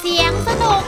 เสียงสนุก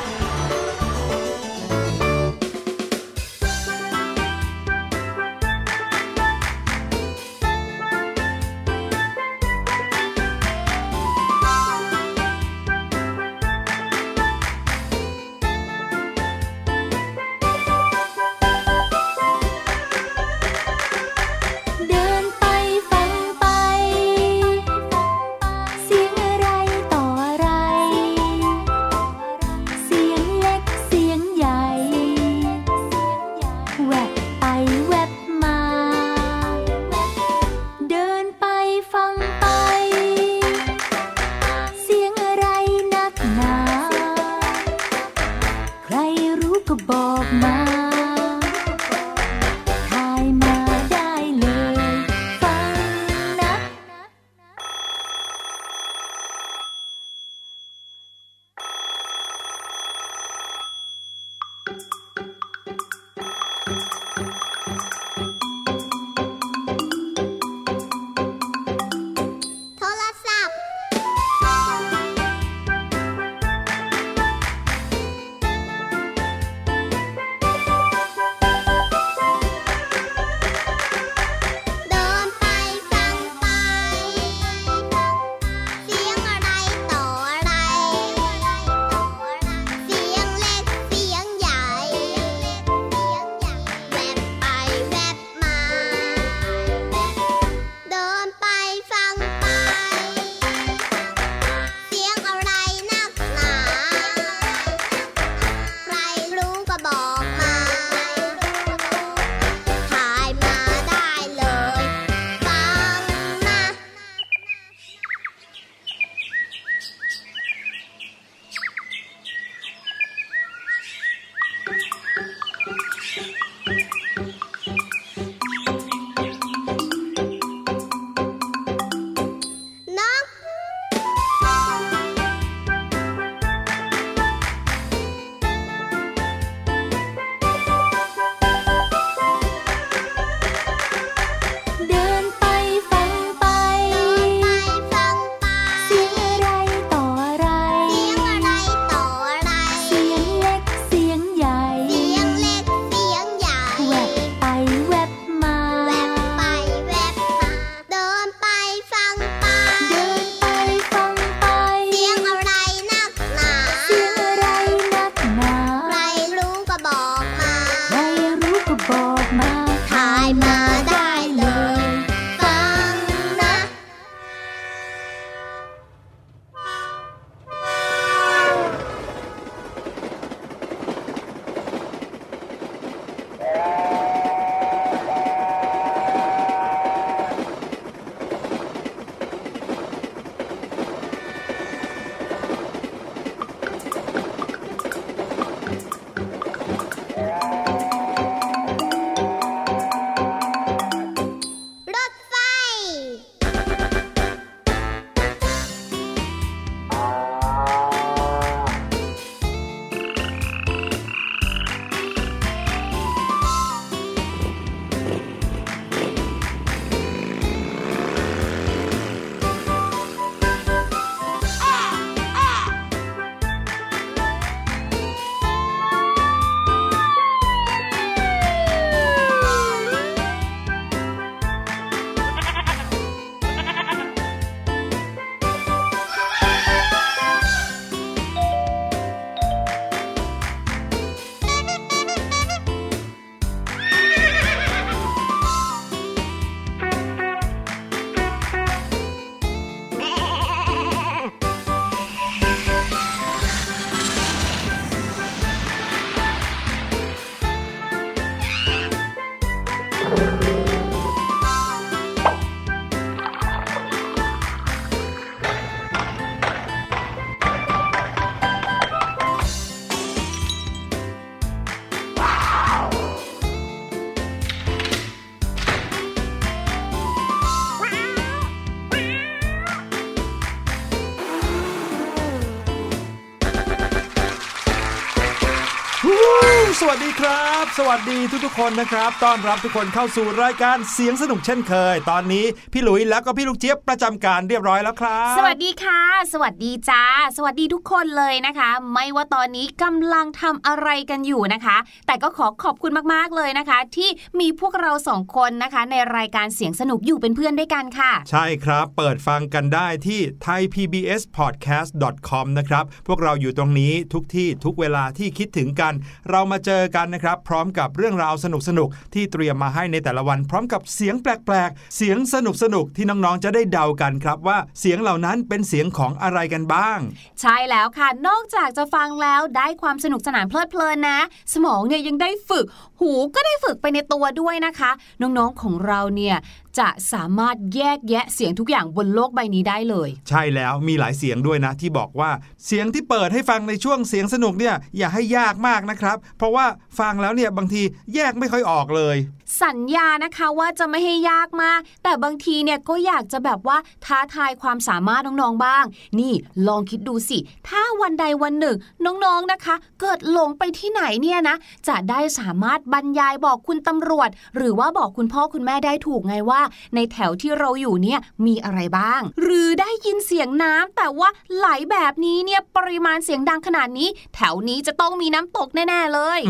ส สวัสดีครับสวัสดีทุกๆคนนะครับต้อนรับทุกคนเข้าสู่รายการเสียงสนุกเช่นเคยตอนนี้พี่หลุยแล้วก็พี่ลูกเจี๊ยบประจำการเรียบร้อยแล้วครับสวัสดีค่ะสวัสดีจ้าสวัสดีทุกคนเลยนะคะไม่ว่าตอนนี้กำลังทำอะไรกันอยู่นะคะแต่ก็ขอบคุณมากๆเลยนะคะที่มีพวกเราสองคนนะคะในรายการเสียงสนุกอยู่เป็นเพื่อนด้วยกันค่ะใช่ครับเปิดฟังกันได้ที่ thaipbspodcast.com นะครับพวกเราอยู่ตรงนี้ทุกที่ทุกเวลาที่คิดถึงกันเรามาเจอกันนะครับพร้อมกับเรื่องราวสนุกๆที่เตรียมมาให้ในแต่ละวันพร้อมกับเสียงแปลกๆเสียงสนุกๆที่น้องๆจะได้เดากันครับว่าเสียงเหล่านั้นเป็นเสียงของอะไรกันบ้างใช่แล้วค่ะนอกจากจะฟังแล้วได้ความสนุกสนานเพลิดเพลินนะสมองเนี่ยยังได้ฝึกหูก็ได้ฝึกไปในตัวด้วยนะคะน้องๆของเราเนี่ยจะสามารถแยกแยะเสียงทุกอย่างบนโลกใบนี้ได้เลยใช่แล้วมีหลายเสียงด้วยนะที่บอกว่าเสียงที่เปิดให้ฟังในช่วงเสียงสนุกเนี่ยอย่าให้ยากมากนะครับเพราะว่าฟังแล้วเนี่ยบางทีแยกไม่ค่อยออกเลยสัญญานะคะว่าจะไม่ให้ยากมากแต่บางทีเนี่ยก็อยากจะแบบว่าท้าทายความสามารถน้องๆบ้างนี่ลองคิดดูสิถ้าวันใดวันหนึ่งน้องๆนะคะเกิดหลงไปที่ไหนเนี่ยนะจะได้สามารถบรรยายบอกคุณตำรวจหรือว่าบอกคุณพ่อคุณแม่ได้ถูกไงว่าในแถวที่เราอยู่เนี่ยมีอะไรบ้างหรือได้ยินเสียงน้ำแต่ว่าไหลแบบนี้เนี่ยปริมาณเสียงดังขนาดนี้แถวนี้จะต้องมีน้ำตกแน่ๆเลย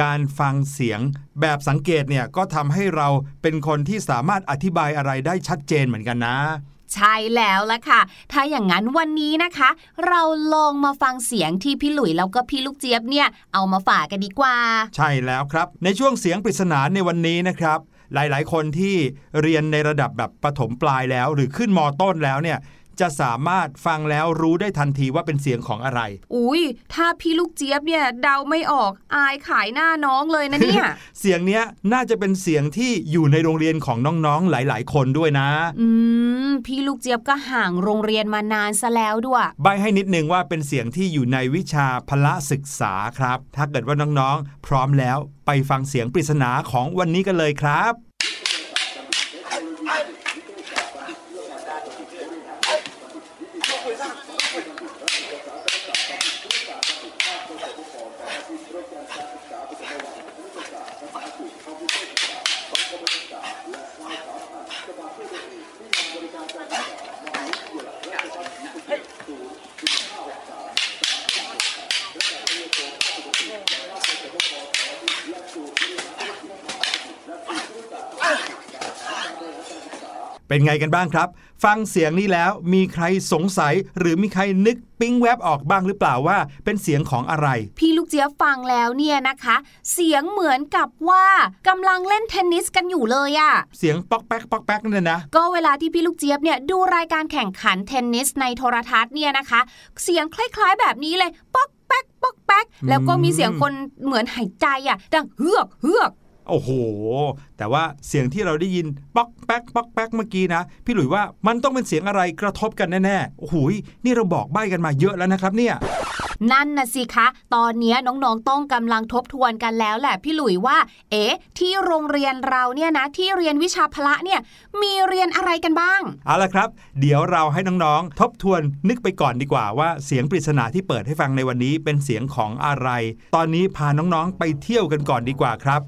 การฟังเสียงแบบสังเกตเนี่ยก็ทำให้เราเป็นคนที่สามารถอธิบายอะไรได้ชัดเจนเหมือนกันนะใช่แล้วล่ะค่ะถ้าอย่างนั้นวันนี้นะคะเราลองมาฟังเสียงที่พี่หลุยแล้วก็พี่ลูกเจี๊ยบเนี่ยเอามาฝากกันดีกว่าใช่แล้วครับในช่วงเสียงปริศนาในวันนี้นะครับหลายๆคนที่เรียนในระดับแบบประถมปลายแล้วหรือขึ้นม.ต้นแล้วเนี่ยจะสามารถฟังแล้วรู้ได้ทันทีว่าเป็นเสียงของอะไรอุ้ยถ้าพี่ลูกเจี๊ยบเนี่ยเดาไม่ออกอายขายหน้าน้องเลยนะเนี่ย เสียงเนี้ยน่าจะเป็นเสียงที่อยู่ในโรงเรียนของน้องๆหลายๆคนด้วยนะพี่ลูกเจี๊ยบก็ห่างโรงเรียนมานานซะแล้วด้วยใบ้ให้นิดนึงว่าเป็นเสียงที่อยู่ในวิชาพละศึกษาครับถ้าเกิดว่าน้องๆพร้อมแล้วไปฟังเสียงปริศนาของวันนี้กันเลยครับเป็นไงกันบ้างครับฟังเสียงนี้แล้วมีใครสงสัยหรือมีใครนึกปิ๊งแวบออกบ้างหรือเปล่าว่าเป็นเสียงของอะไรพี่ลูกเจี๊ยบฟังแล้วเนี่ยนะคะเสียงเหมือนกับว่ากำลังเล่นเทนนิสกันอยู่เลยอะเสียงป๊อกแป๊กป๊อกแป๊กนั่นนะก็เวลาที่พี่ลูกเจี๊ยบเนี่ยดูรายการแข่งขันเทนนิสในโทรทัศน์เนี่ยนะคะเสียงคล้ายๆแบบนี้เลยป๊อกแป๊กป๊อกแป๊กแล้วก็มีเสียงคนเหมือนหายใจอะดังเฮือกเฮือกโอ้โหแต่ว่าเสียงที่เราได้ยินป๊อกแป๊กป๊อกแป๊กเมื่อกี้นะพี่หลุยว่ามันต้องเป็นเสียงอะไรกระทบกันแน่ๆโอ้โหนี่เราบอกใบ้กันมาเยอะแล้วนะครับเนี่ยนั่นนะสิคะตอนนี้น้องๆต้องกำลังทบทวนกันแล้วแหละพี่หลุยว่าเอ๊ะที่โรงเรียนเราเนี่ยนะที่เรียนวิชาพละเนี่ยมีเรียนอะไรกันบ้างเอาล่ะครับเดี๋ยวเราให้น้องๆทบทวนนึกไปก่อนดีกว่าว่าเสียงปริศนาที่เปิดให้ฟังในวันนี้เป็นเสียงของอะไรตอนนี้พาน้องๆไปเที่ยวกันก่อนดีกว่าครับ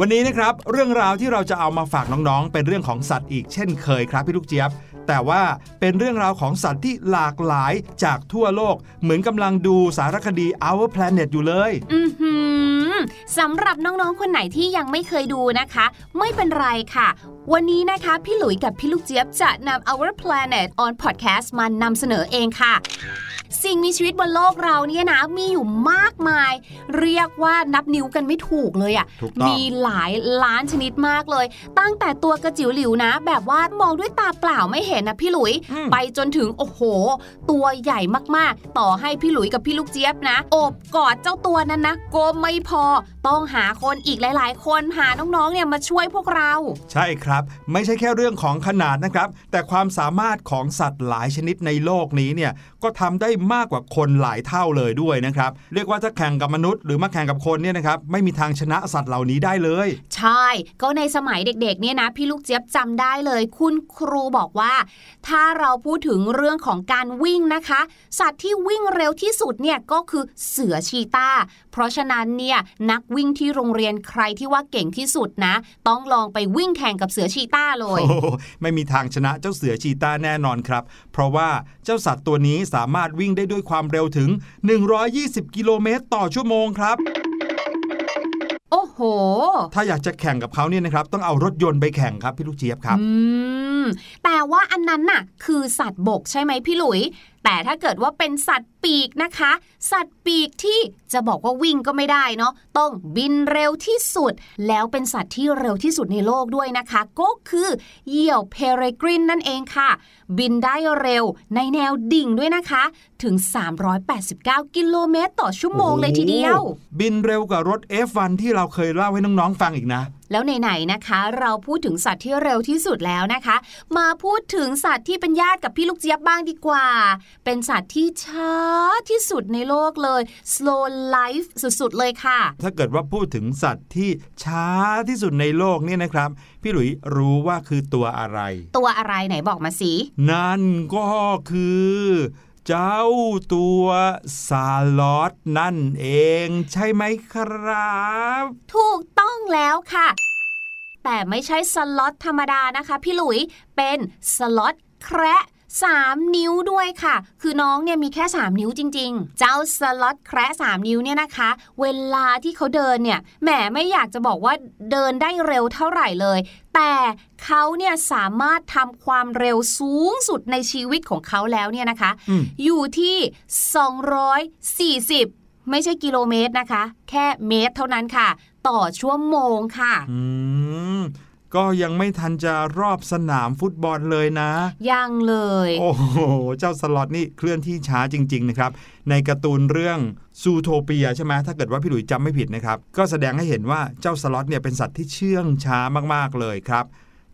วันนี้นะครับเรื่องราวที่เราจะเอามาฝากน้องๆเป็นเรื่องของสัตว์อีกเช่นเคยครับพี่ลูกเจี๊ยบแต่ว่าเป็นเรื่องราวของสัตว์ที่หลากหลายจากทั่วโลกเหมือนกำลังดูสารคดี Our Planet อยู่เลยสำหรับน้องๆคนไหนที่ยังไม่เคยดูนะคะไม่เป็นไรค่ะวันนี้นะคะพี่หลุยกับพี่ลูกเจี๊ยบจะนำ Our Planet on Podcast มานำเสนอเองค่ะสิ่งมีชีวิตบนโลกเราเนี่ยนะมีอยู่มากมายเรียกว่านับนิ้วกันไม่ถูกเลยอ่ะมีหลายล้านชนิดมากเลยตั้งแต่ตัวกระจิ๋วหลิวนะแบบว่ามองด้วยตาเปล่าไม่เห็นนะพี่หลุยไปจนถึงโอ้โหตัวใหญ่มากๆต่อให้พี่หลุยกับพี่ลูกเจี๊ยบนะโอบกอดเจ้าตัวนั้นนะก็ไม่พอ ต้องหาคนอีกหลายๆคนหาน้องๆเนี่ยมาช่วยพวกเราใช่ครับไม่ใช่แค่เรื่องของขนาดนะครับแต่ความสามารถของสัตว์หลายชนิดในโลกนี้เนี่ยก็ทำได้มากกว่าคนหลายเท่าเลยด้วยนะครับเรียกว่าถ้าแข่งกับมนุษย์หรือมาแข่งกับคนเนี่ยนะครับไม่มีทางชนะสัตว์เหล่านี้ได้เลยใช่ก็ในสมัยเด็กๆเนี่ยนะพี่ลูกเจี๊ยบจำได้เลยคุณครูบอกว่าถ้าเราพูดถึงเรื่องของการวิ่งนะคะสัตว์ที่วิ่งเร็วที่สุดเนี่ยก็คือเสือชีตาเพราะฉะนั้นเนี่ยนักวิ่งที่โรงเรียนใครที่ว่าเก่งที่สุดนะต้องลองไปวิ่งแข่งกับเสือชีตาเลยไม่มีทางชนะเจ้าเสือชีตาแน่นอนครับเพราะว่าเจ้าสัตว์ตัวนี้สามารถวิ่งได้ด้วยความเร็วถึง120กิโลเมตรต่อชั่วโมงครับโอ้โหถ้าอยากจะแข่งกับเขาเนี่ยนะครับต้องเอารถยนต์ไปแข่งครับพี่ลูกเจี๊ยบครับแต่ว่าอันนั้นน่ะคือสัตว์บกใช่ไหมพี่หลุยแต่ถ้าเกิดว่าเป็นสัตว์ปีกนะคะสัตว์ปีกที่จะบอกว่าวิ่งก็ไม่ได้เนาะต้องบินเร็วที่สุดแล้วเป็นสัตว์ที่เร็วที่สุดในโลกด้วยนะคะก็คือเหยี่ยวเพเรกรินนั่นเองค่ะบินได้เร็วในแนวดิ่งด้วยนะคะถึง389กิโลเมตรต่อชั่วโมงเลยทีเดียวบินเร็วกว่ารถ F1 ที่เราเคยเล่าให้น้องๆฟังอีกนะแล้วไหนๆนะคะเราพูดถึงสัตว์ที่เร็วที่สุดแล้วนะคะมาพูดถึงสัตว์ที่เป็นญาติกับพี่ลูกเจี๊ยบบ้างดีกว่าเป็นสัตว์ที่ช้าที่สุดในโลกเลย slow life สุดๆเลยค่ะถ้าเกิดว่าพูดถึงสัตว์ที่ช้าที่สุดในโลกเนี่ยนะครับพี่หลุยรู้ว่าคือตัวอะไรตัวอะไรไหนบอกมาสินั่นก็คือเจ้าตัวซาลอตนั่นเองใช่ไหมครับถูกต้องแล้วค่ะแต่ไม่ใช่สล็อตธรรมดานะคะพี่หลุยเป็นสล็อตแคระ3 นิ้วด้วยค่ะคือน้องเนี่ยมีแค่3 นิ้วจริงๆเจ้าสล็อตแคระ3 นิ้วเนี่ยนะคะเวลาที่เขาเดินเนี่ยแหมไม่อยากจะบอกว่าเดินได้เร็วเท่าไหร่เลยแต่เขาเนี่ยสามารถทำความเร็วสูงสุดในชีวิตของเขาแล้วเนี่ยนะคะ อยู่ที่240ไม่ใช่กิโลเมตรนะคะแค่เมตรเท่านั้นค่ะต่อชั่วโมงค่ะก็ยังไม่ทันจะรอบสนามฟุตบอลเลยนะยังเลยโอ้โหเจ้าสล็อตนี่เคลื่อนที่ช้าจริงๆนะครับในการ์ตูนเรื่องซูโทเปียใช่ไหมถ้าเกิดว่าพี่หลุยจำไม่ผิดนะครับก็แสดงให้เห็นว่าเจ้าสล็อตเนี่ยเป็นสัตว์ที่เชื่องช้ามากๆเลยครับ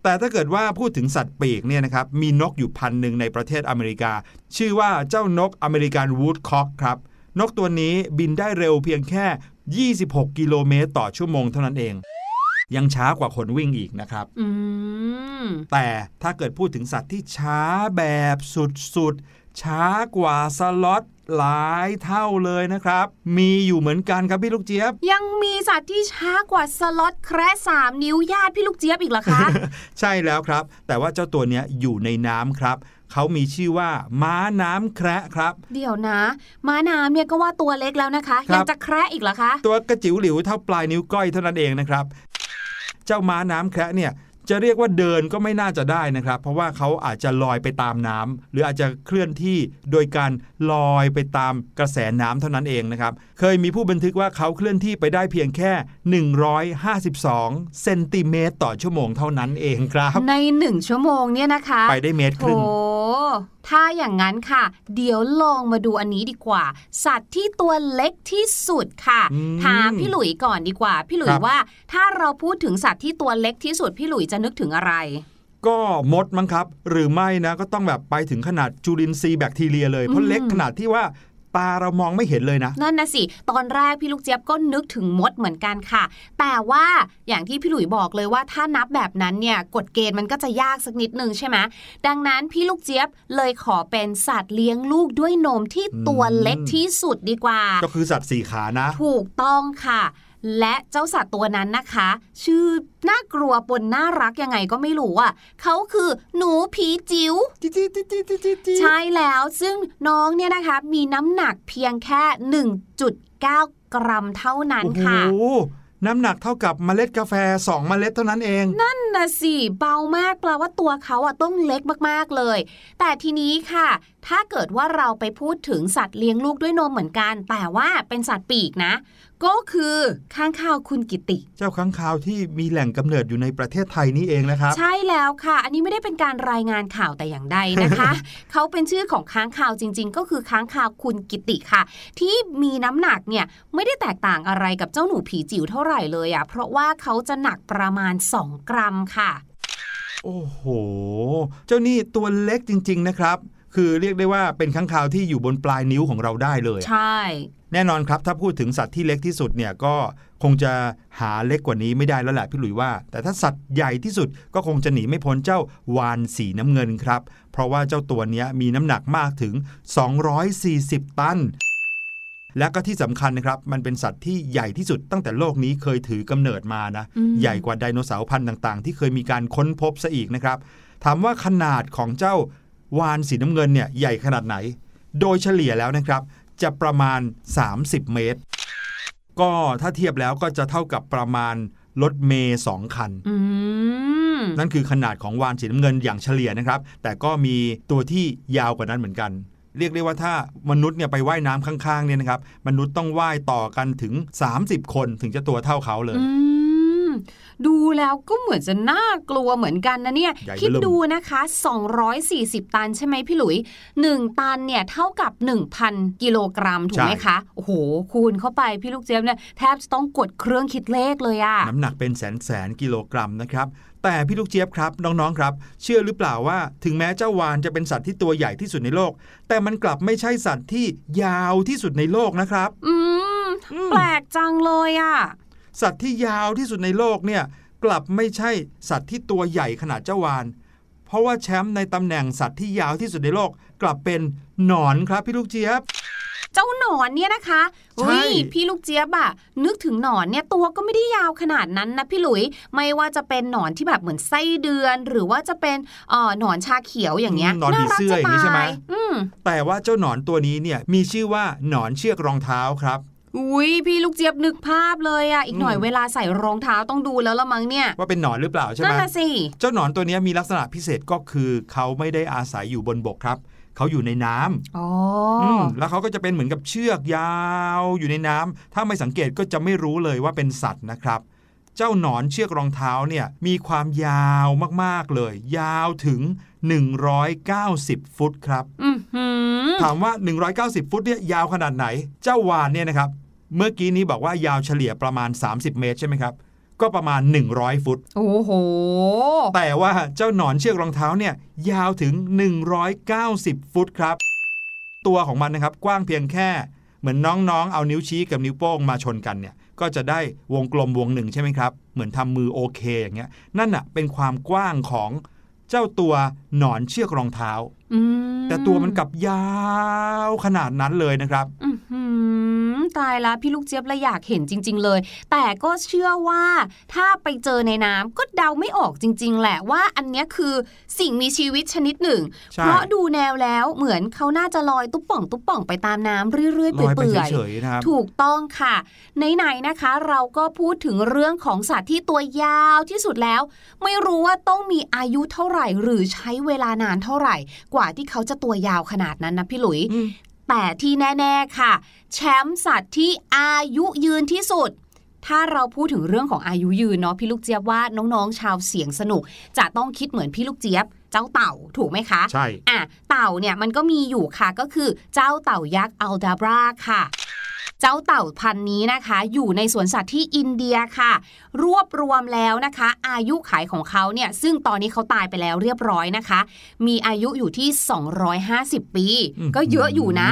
แต่ถ้าเกิดว่าพูดถึงสัตว์ปีกเนี่ยนะครับมีนกอยู่พันหนึ่งในประเทศอเมริกาชื่อว่าเจ้านกอเมริกันวูดค็อกครับนกตัวนี้บินได้เร็วเพียงแค่26กิโลเมตรต่อชั่วโมงเท่านั้นเองยังช้ากว่าคนวิ่งอีกนะครับแต่ถ้าเกิดพูดถึงสัตว์ที่ช้าแบบสุดๆช้ากว่าสล็อตหลายเท่าเลยนะครับมีอยู่เหมือนกันครับพี่ลูกเจี๊ยบยังมีสัตว์ที่ช้ากว่าสล็อตแคระ3 นิ้วญาติพี่ลูกเจี๊ยบอีกเหรอคะ ใช่แล้วครับแต่ว่าเจ้าตัวเนี้ยอยู่ในน้ำครับเขามีชื่อว่าม้าน้ำแคระครับเดี๋ยวนะม้าน้ำเนี่ยก็ว่าตัวเล็กแล้วนะคะยังจะแคระอีกเหรอคะตัวกระจิ๋วหลิวเท่าปลายนิ้วก้อยเท่านั้นเองนะครับเจ้าม้าน้ำแคระเนี่ยจะเรียกว่าเดินก็ไม่น่าจะได้นะครับเพราะว่าเขาอาจจะลอยไปตามน้ำหรืออาจจะเคลื่อนที่โดยการลอยไปตามกระแสน้ำเท่านั้นเองนะครับเคยมีผู้บันทึกว่าเขาเคลื่อนที่ไปได้เพียงแค่152เซนติเมตรต่อชั่วโมงเท่านั้นเองครับใน1ชั่วโมงเนี่ยนะคะไปได้เมตรครึ่งถ้าอย่างนั้นค่ะเดี๋ยวลองมาดูอันนี้ดีกว่าสัตว์ที่ตัวเล็กที่สุดค่ะถามพี่หลุยก่อนดีกว่าพี่หลุยว่าถ้าเราพูดถึงสัตว์ที่ตัวเล็กที่สุดพี่หลุยจะนึกถึงอะไรก็มดมั้งครับหรือไม่นะก็ต้องแบบไปถึงขนาดจุลินทรีย์แบคทีเรียเลยเพราะเล็กขนาดที่ว่าตาเรามองไม่เห็นเลยนะนั่นนะสิตอนแรกพี่ลูกเจี๊ยบก็นึกถึงมดเหมือนกันค่ะแต่ว่าอย่างที่พี่หลุยบอกเลยว่าถ้านับแบบนั้นเนี่ยกฎเกณฑ์มันก็จะยากสักนิดนึงใช่ไหมดังนั้นพี่ลูกเจี๊ยบเลยขอเป็นสัตว์เลี้ยงลูกด้วยนมที่ตัวเล็กที่สุดดีกว่าก็คือสัตว์สี่ขานะถูกต้องค่ะและเจ้าสัตว์ตัวนั้นนะคะชื่อน่ากลัวปนน่ารักยังไงก็ไม่รู้อ่ะเขาคือหนูผีจิ๋วใช่แล้วซึ่งน้องเนี่ยนะคะมีน้ำหนักเพียงแค่ 1.9 กรัมเท่านั้นค่ะน้ำหนักเท่ากับเมล็ดกาแฟ2 เมล็ดเท่านั้นเองนั่น นะสิเบามากแปลว่าตัวเขาอะต้องเล็กมากๆเลยแต่ทีนี้ค่ะถ้าเกิดว่าเราไปพูดถึงสัตว์เลี้ยงลูกด้วยนมเหมือนกันแต่ว่าเป็นสัตว์ปีกนะก็คือค้างคาวคุณกิติเจ้าค้างคาวที่มีแหล่งกำเนิดอยู่ในประเทศไทยนี่เองนะครับใช่แล้วค่ะอันนี้ไม่ได้เป็นการรายงานข่าวแต่อย่างใดนะคะ เขาเป็นชื่อของค้างคาวจริงๆก็คือค้างคาวคุณกิติค่ะที่มีน้ำหนักเนี่ยไม่ได้แตกต่างอะไรกับเจ้าหนูผีจิ๋วเท่าไหร่เลยอ่ะเพราะว่าเขาจะหนักประมาณ2กรัมค่ะโอ้โหเจ้านี่ตัวเล็กจริงๆนะครับคือเรียกได้ว่าเป็นค้างคาวที่อยู่บนปลายนิ้วของเราได้เลยใช่แน่นอนครับถ้าพูดถึงสัตว์ที่เล็กที่สุดเนี่ยก็คงจะหาเล็กกว่านี้ไม่ได้แล้วแหละพี่หลุยว่าแต่ถ้าสัตว์ใหญ่ที่สุดก็คงจะหนีไม่พ้นเจ้าวาฬสีน้ำเงินครับเพราะว่าเจ้าตัวนี้มีน้ำหนักมากถึง240ตันและก็ที่สำคัญนะครับมันเป็นสัตว์ที่ใหญ่ที่สุดตั้งแต่โลกนี้เคยถือกำเนิดมานะใหญ่กว่าไดโนเสาร์พันธุ์ต่างๆที่เคยมีการค้นพบซะอีกนะครับถามว่าขนาดของเจ้าวาฬสีน้ำเงินเนี่ยใหญ่ขนาดไหนโดยเฉลี่ยแล้วนะครับจะประมาณ30เมตรก็ถ้าเทียบแล้วก็จะเท่ากับประมาณรถเมล์2คันนั่นคือขนาดของวาฬสีน้ำเงินอย่างเฉลี่ยนะครับแต่ก็มีตัวที่ยาวกว่านั้นเหมือนกันเรียกได้ว่าถ้ามนุษย์เนี่ยไปว่ายน้ำข้างๆเนี่ยนะครับมนุษย์ต้องว่ายต่อกันถึง30คนถึงจะตัวเท่าเขาเลยดูแล้วก็เหมือนจะน่ากลัวเหมือนกันนะเนี่ยคิดดูนะคะ240ตันใช่ไหมพี่หลุย1ตันเนี่ยเท่ากับ 1,000 กิโลกรัมถูกไหมคะโอ้โหคูณเข้าไปพี่ลูกเจี๊ยบเนี่ยแทบจะต้องกดเครื่องคิดเลขเลยอะน้ำหนักเป็นแสนกิโลกรัมนะครับแต่พี่ลูกเจี๊ยบครับน้องๆครับเชื่อหรือเปล่าว่าถึงแม้เจ้าวาฬจะเป็นสัตว์ที่ตัวใหญ่ที่สุดในโลกแต่มันกลับไม่ใช่สัตว์ที่ยาวที่สุดในโลกนะครับแปลกจังเลยอะสัตว์ที่ยาวที่สุดในโลกเนี่ยกลับไม่ใช่สัตว์ที่ตัวใหญ่ขนาดเจ้าวาฬเพราะว่าแชมป์ในตำแหน่งสัตว์ที่ยาวที่สุดในโลกกลับเป็นหนอนครับพี่ลูกเจี๊ยบเจ้าหนอนเนี่ยนะคะพี่ลูกเจี๊ยบอะนึกถึงหนอนเนี่ยตัวก็ไม่ได้ยาวขนาดนั้นนะพี่หลุยไม่ว่าจะเป็นหนอนที่แบบเหมือนไส้เดือนหรือว่าจะเป็นหนอนชาเขียวอย่างเงี้ยหนอนผีเสื้ออย่างนี้ใช่ไหมแต่ว่าเจ้าหนอนตัวนี้เนี่ยมีชื่อว่าหนอนเชือกรองเท้าครับอุ้ยพี่ลูกเจี๊ยบนึกภาพเลยอ่ะอีกหน่อยเวลาใส่รองเท้าต้องดูแล้วละมั้งเนี่ยว่าเป็นหนอนหรือเปล่าใช่ไหมนั่นน่ะสิเจ้าหนอนตัวนี้มีลักษณะพิเศษก็คือเขาไม่ได้อาศัยอยู่บนบกครับเขาอยู่ในน้ำแล้วเขาก็จะเป็นเหมือนกับเชือกยาวอยู่ในน้ำถ้าไม่สังเกตก็จะไม่รู้เลยว่าเป็นสัตว์นะครับเจ้าหนอนเชือกรองเท้าเนี่ยมีความยาวมากๆเลยยาวถึง190ฟุตครับถามว่า190ฟุตเนี่ยยาวขนาดไหนเจ้าวาฬเนี่ยนะครับเมื่อกี้นี้บอกว่ายาวเฉลี่ยประมาณ30เมตรใช่ไหมครับก็ประมาณ100ฟุตโอ้โหแต่ว่าเจ้าหนอนเชือกรองเท้าเนี่ยยาวถึง190ฟุตครับตัวของมันนะครับกว้างเพียงแค่เหมือนน้องๆเอานิ้วชี้กับนิ้วโป้งมาชนกันเนี่ยก็จะได้วงกลมวงหนึ่งใช่ไหมครับเหมือนทำมือโอเคอย่างเงี้ยนั่นน่ะเป็นความกว้างของเจ้าตัวหนอนเชือกรองเท้าแต่ตัวมันกลับยาวขนาดนั้นเลยนะครับตายละพี่ลูกเจี๊ยบละอยากเห็นจริงๆเลยแต่ก็เชื่อว่าถ้าไปเจอในน้ำก็เดาไม่ออกจริงๆแหละว่าอันนี้คือสิ่งมีชีวิตชนิดหนึ่งเพราะดูแนวแล้วเหมือนเขาน่าจะลอยตุ๊บป่องตุ๊บป่องไปตามน้ำเรื่อยๆเปื่อยๆลอยไปเฉยๆนะครับถูกต้องค่ะไหนๆนะคะเราก็พูดถึงเรื่องของสัตว์ที่ตัวยาวที่สุดแล้วไม่รู้ว่าต้องมีอายุเท่าไหร่หรือใช้เวลานานเท่าไหร่กว่าที่เขาจะตัวยาวขนาดนั้นนะพี่หลุยแต่ที่แน่ๆค่ะแชมป์สัตว์ที่อายุยืนที่สุดถ้าเราพูดถึงเรื่องของอายุยืนเนาะพี่ลูกเจี๊ยบว่าน้องๆชาวเสียงสนุกจะต้องคิดเหมือนพี่ลูกเจี๊ยบเจ้าเต่าถูกไหมคะใช่เต่าเนี่ยมันก็มีอยู่ค่ะก็คือเจ้าเต่ายักษ์อัลดาบราค่ะเจ้าเต่าพันธุ์นี้นะคะอยู่ในสวนสัตว์ที่อินเดียค่ะรวบรวมแล้วนะคะอายุขัยของเขาเนี่ยซึ่งตอนนี้เขาตายไปแล้วเรียบร้อยนะคะมีอายุอยู่ที่250ปีก็เยอะอยู่นะ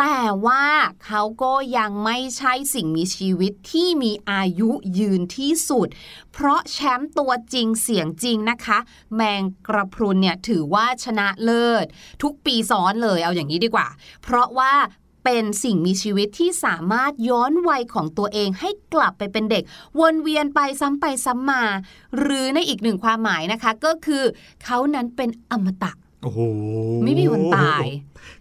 แต่ว่าเขาก็ยังไม่ใช่สิ่งมีชีวิตที่มีอายุยืนที่สุดเพราะแชมป์ตัวจริงเสียงจริงนะคะแมงกระพรุนเนี่ยถือว่าชนะเลิศทุกปีซ้อนเลยเอาอย่างนี้ดีกว่าเพราะว่าเป็นสิ่งมีชีวิตที่สามารถย้อนวัยของตัวเองให้กลับไปเป็นเด็กวนเวียนไปซ้ำไปซ้ำมาหรือในอีกหนึ่งความหมายนะคะก็คือเขานั้นเป็นอมตะโอ้โหไม่มีวันตาย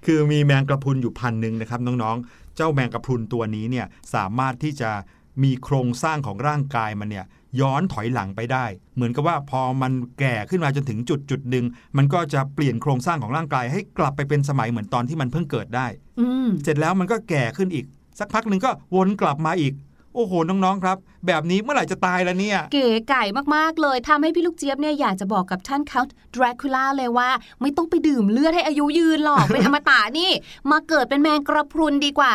คือมีแมงกระพรุนอยู่พันหนึ่งนะครับน้องๆเจ้าแมงกระพรุนตัวนี้เนี่ยสามารถที่จะ มีโครงสร้างของร่างกายมันเนี่ยย้อนถอยหลังไปได้เหมือนกับว่าพอมันแก่ขึ้นมาจนถึงจุดหนึ่งมันก็จะเปลี่ยนโครงสร้างของร่างกายให้กลับไปเป็นสมัยเหมือนตอนที่มันเพิ่งเกิดได้เสร็จแล้วมันก็แก่ขึ้นอีกสักพักหนึ่งก็วนกลับมาอีกโอ้โหน้องๆครับแบบนี้เมื่อไหร่จะตายล่ะเนี่ยเก๋ไก่มากๆเลยทำให้พี่ลูกเจี๊ยบเนี่ยอยากจะบอกกับท่านเขาดราคูล่าเลยว่าไม่ต้องไปดื่มเลือดให้อายุยืนหรอก เป็นอมตะนี่มาเกิดเป็นแมงกระพรุนดีกว่า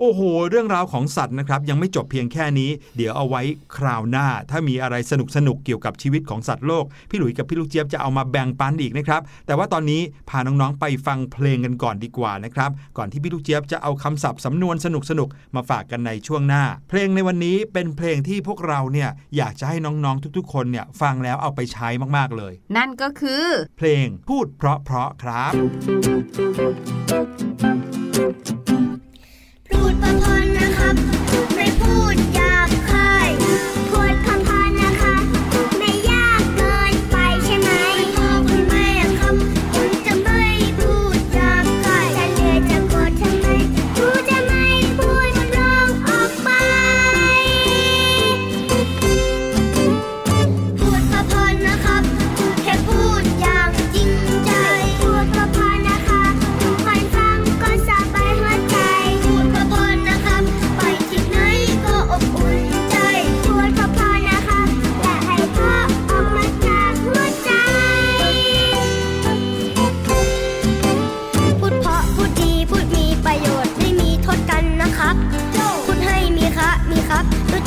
โอ้โหเรื่องราวของสัตว์นะครับยังไม่จบเพียงแค่นี้เดี๋ยวเอาไว้คราวหน้าถ้ามีอะไรสนุกๆเกี่ยวกับชีวิตของสัตว์โลกพี่หลุยส์กับพี่ลูกเจี๊ยบจะเอามาแบ่งปันอีกนะครับแต่ว่าตอนนี้พาน้องๆไปฟังเพลงกันก่อนดีกว่านะครับก่อนที่พี่ลูกเจี๊ยบจะเอาคำศัพท์สำนวนสนุกๆมาฝากกันในช่วงหน้าเพลงในวันนี้เป็นเพลงที่พวกเราเนี่ยอยากจะให้น้องๆทุกๆคนเนี่ยฟังแล้วเอาไปใช้มากๆเลยนั่นก็คือเพลงพูดเพราะๆครับพูดเพราะๆนะครับไม่พูดหยาบคายพูดเพราะๆนะคะไม่ยากเกินไปใช่ไหมพ่อคุณแม่ครับผมจะไม่พูดหยาบคายฉันเลยจะโกรธทำไมกูจะไม่พูดร้องออกไปพูดเพราะๆนะครับแค่พูดอย่างจริงใจพูดเพราะๆนะคะคนฟังก็สบายหัวใจรู้ใ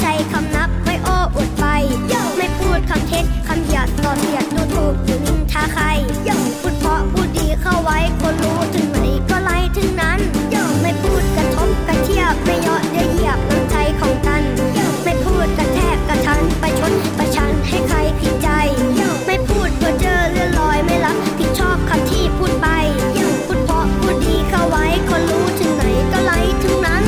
จคำนับไว้โอ้อวดไปไม่พูดคำเท็จคำหยาบต่อเสียดดูถูกหรือนินทาใครพูดเพราะพูดดีเข้าไว้คนรู้ถึงไหนก็ไล่ถึงนั้นไม่พูดกระทบกระเทียบไม่เยาะเย้ยเหยียบน้ำใจของกันไม่พูดกระแทกกระทันประชดประชันให้ใครผิดใจไม่พูดเพ้อเจ้อเลื่อนลอยไม่รับผิดชอบคำที่พูดไปพูดเพราะพูดดีเข้าไว้คนรู้ถึงไหนก็ไล่ถึงนั้น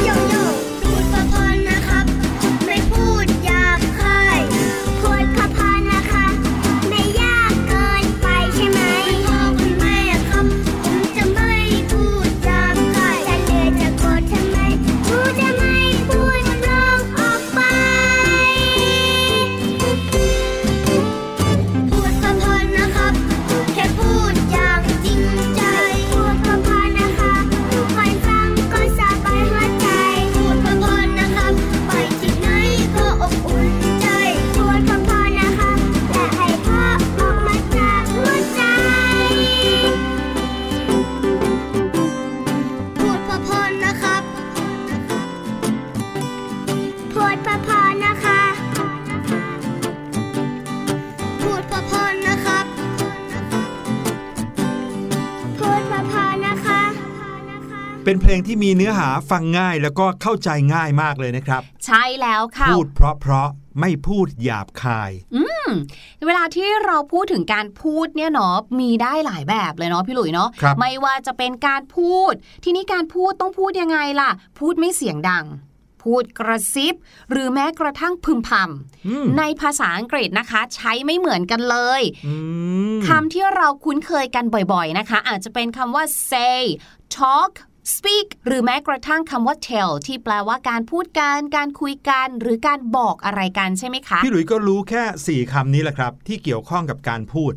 เป็นเพลงที่มีเนื้อหาฟังง่ายแล้วก็เข้าใจง่ายมากเลยนะครับใช่แล้วค่ะพูดเพราะไม่พูดหยาบคายเวลาที่เราพูดถึงการพูดเนี่ยเนาะมีได้หลายแบบเลยเนาะพี่หลุยเนาะไม่ว่าจะเป็นการพูดทีนี้การพูดต้องพูดยังไงล่ะพูดไม่เสียงดังพูดกระซิบหรือแม้กระทั่งพึมพำในภาษาอังกฤษนะคะใช้ไม่เหมือนกันเลยคำที่เราคุ้นเคยกันบ่อยๆนะคะอาจจะเป็นคำว่า say talk speak หรือแม้กระทั่งคำว่า tell ที่แปลว่าการพูดกันการคุยกันหรือการบอกอะไรกันใช่ไหมคะพี่หลุยส์ก็รู้แค่4คำนี้แหละครับที่เกี่ยวข้องกับการพูด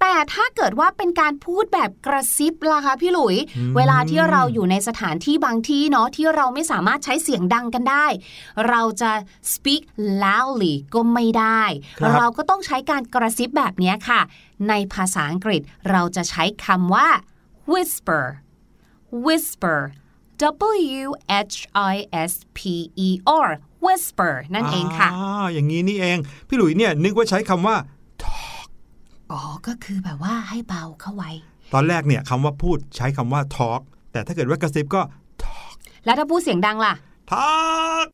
แต่ถ้าเกิดว่าเป็นการพูดแบบกระซิบล่ะคะพี่หลุยส์เวลาที่เราอยู่ในสถานที่บางที่เนาะที่เราไม่สามารถใช้เสียงดังกันได้เราจะ speak loudly ก็ไม่ได้เราก็ต้องใช้การกระซิบแบบนี้ค่ะในภาษาอังกฤษเราจะใช้คำว่า whisper w-h-i-s-p-e-r whisper นั่นเองค่ะอย่างนี้นี่เองพี่หลุยเนี่ยนึกว่าใช้คำว่า talk อ๋อก็คือแบบว่าให้เบาเข้าไว้ตอนแรกเนี่ยคำว่าพูดใช้คำว่า talk แต่ถ้าเกิดว่ากระซิบก็ talk แล้วถ้าพูดเสียงดังล่ะ talk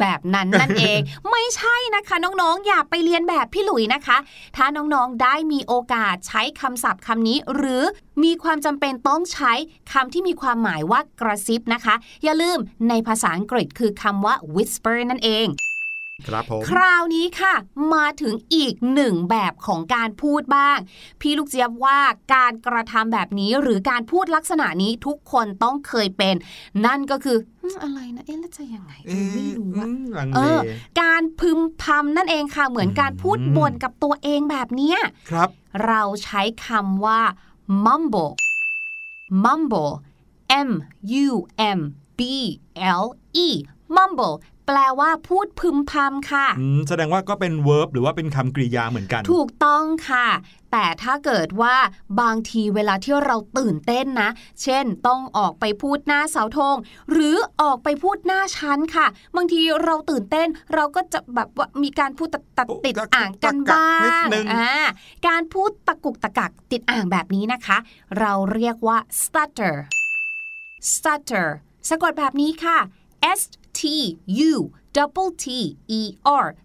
แบบนั้นนั่นเองไม่ใช่นะคะน้องๆอย่าไปเรียนแบบพี่หลุยนะคะถ้าน้องๆได้มีโอกาสใช้คำศัพท์คำนี้หรือมีความจำเป็นต้องใช้คำที่มีความหมายว่ากระซิบนะคะอย่าลืมในภาษาอังกฤษคือคำว่า whisper นั่นเอง ครับผมคราวนี้ค่ะมาถึงอีกหนึ่งแบบของการพูดบ้างพี่ลูกเจี๊ยบว่าการกระทำแบบนี้หรือการพูดลักษณะนี้ทุกคนต้องเคยเป็นนั่นก็คืออะไรนะเอ๊ะแล้วจะยังไงไม่รู้ว่าการพึมพำนั่นเองค่ะเหมือนการพูดบ่นกับตัวเองแบบเนี้ยครับเราใช้คำว่า mumble mumble m u m b l e mumbleแปลว่าพูดพึมพำค่ะแสดงว่าก็เป็น verb หรือว่าเป็นคำกริยาเหมือนกันถูกต้องค่ะแต่ถ้าเกิดว่าบางทีเวลาที่เราตื่นเต้นนะเช่นต้องออกไปพูดหน้าเสาธงหรือออกไปพูดหน้าชั้นค่ะบางทีเราตื่นเต้นเราก็จะแบบว่ามีการพูดตัดติดอ่างกันบ้างการพูดตะกุกตะกักติดอ่างแบบนี้นะคะเราเรียกว่า stutter stutter สะกดแบบนี้ค่ะ stutter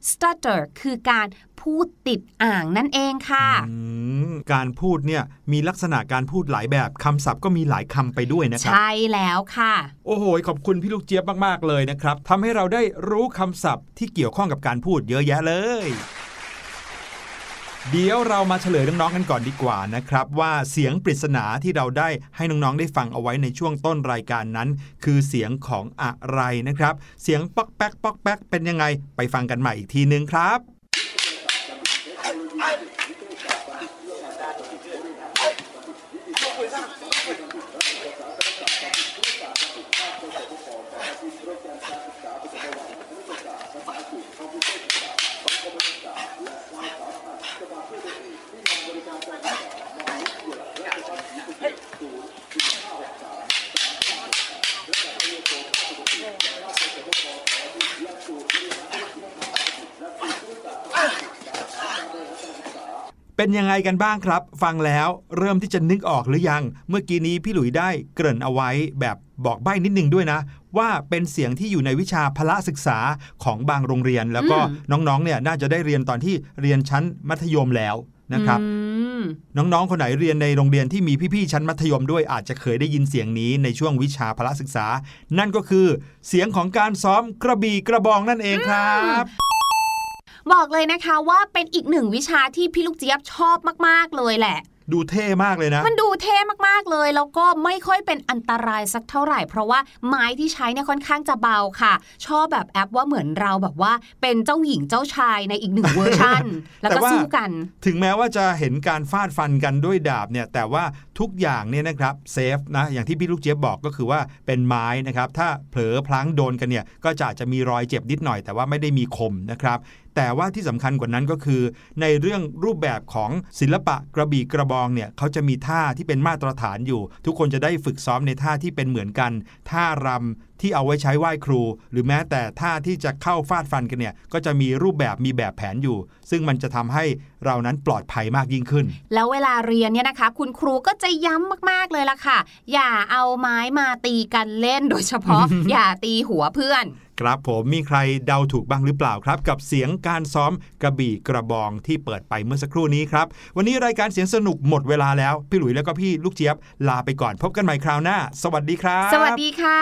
stutter คือการพูดติดอ่างนั่นเองค่ะการพูดเนี่ยมีลักษณะการพูดหลายแบบคำศัพท์ก็มีหลายคำไปด้วยนะครับใช่แล้วค่ะโอ้โหขอบคุณพี่ลูกเจี๊ยบมากๆเลยนะครับทำให้เราได้รู้คำศัพท์ที่เกี่ยวข้องกับการพูดเยอะแยะเลยเดี๋ยวเรามาเฉลยน้องๆกันก่อนดีกว่านะครับว่าเสียงปริศนาที่เราได้ให้น้องๆได้ฟังเอาไว้ในช่วงต้นรายการนั้นคือเสียงของอะไรนะครับเสียงป๊อกแป๊กป๊อกแป๊กเป็นยังไงไปฟังกันใหม่อีกทีนึงครับเป็นยังไงกันบ้างครับฟังแล้วเริ่มที่จะนึกออกหรือยังเมื่อกี้นี้พี่หลุยได้เกริ่นเอาไว้แบบบอกใบ้นิดนึงด้วยนะว่าเป็นเสียงที่อยู่ในวิชาพละศึกษาของบางโรงเรียนแล้วก็น้องๆเนี่ยน่าจะได้เรียนตอนที่เรียนชั้นมัธยมแล้วนะครับน้องๆคนไหนเรียนในโรงเรียนที่มีพี่ๆชั้นมัธยมด้วยอาจจะเคยได้ยินเสียงนี้ในช่วงวิชาพละศึกษานั่นก็คือเสียงของการซ้อมกระบี่กระบองนั่นเองครับบอกเลยนะคะว่าเป็นอีกหนึ่งวิชาที่พี่ลูกเจี๊ยบชอบมากๆเลยแหละดูเท่มากเลยนะมันดูเท่มากๆเลยแล้วก็ไม่ค่อยเป็นอันตรายสักเท่าไหร่เพราะว่าไม้ที่ใช้เนี่ยค่อนข้างจะเบาค่ะชอบแบบแอปว่าเหมือนเราแบบว่าเป็นเจ้าหญิงเจ้าชายในอีกหนึ่งเวอร์ชัน แล้วก็สู้กันถึงแม้ว่าจะเห็นการฟาดฟันกันด้วยดาบเนี่ยแต่ว่าทุกอย่างเนี่ยนะครับเซฟนะอย่างที่พี่ลูกเจี๊ยบบอกก็คือว่าเป็นไม้นะครับถ้าเผลอพลั้งโดนกันเนี่ยก็จะมีรอยเจ็บนิดหน่อยแต่ว่าไม่ได้มีคมนะครับแต่ว่าที่สำคัญกว่านั้นก็คือในเรื่องรูปแบบของศิลปะกระบี่กระบองเนี่ยเขาจะมีท่าที่เป็นมาตรฐานอยู่ทุกคนจะได้ฝึกซ้อมในท่าที่เป็นเหมือนกันท่ารำที่เอาไว้ใช้ไหว้ครูหรือแม้แต่ท่าที่จะเข้าฟาดฟันกันเนี่ยก็จะมีรูปแบบมีแบบแผนอยู่ซึ่งมันจะทำให้เรานั้นปลอดภัยมากยิ่งขึ้นแล้วเวลาเรียนเนี่ยนะคะคุณครูก็จะย้ำมากๆเลยล่ะค่ะอย่าเอาไม้มาตีกันเล่นโดยเฉพาะ อย่าตีหัวเพื่อนครับผมมีใครเดาถูกบ้างหรือเปล่าครับกับเสียงการซ้อมกระบี่กระบองที่เปิดไปเมื่อสักครู่นี้ครับวันนี้รายการเสียงสนุกหมดเวลาแล้วพี่หลุยและก็พี่ลูกเจี๊ยบลาไปก่อนพบกันใหม่คราวหน้าสวัสดีครับสวัสดีค่ะ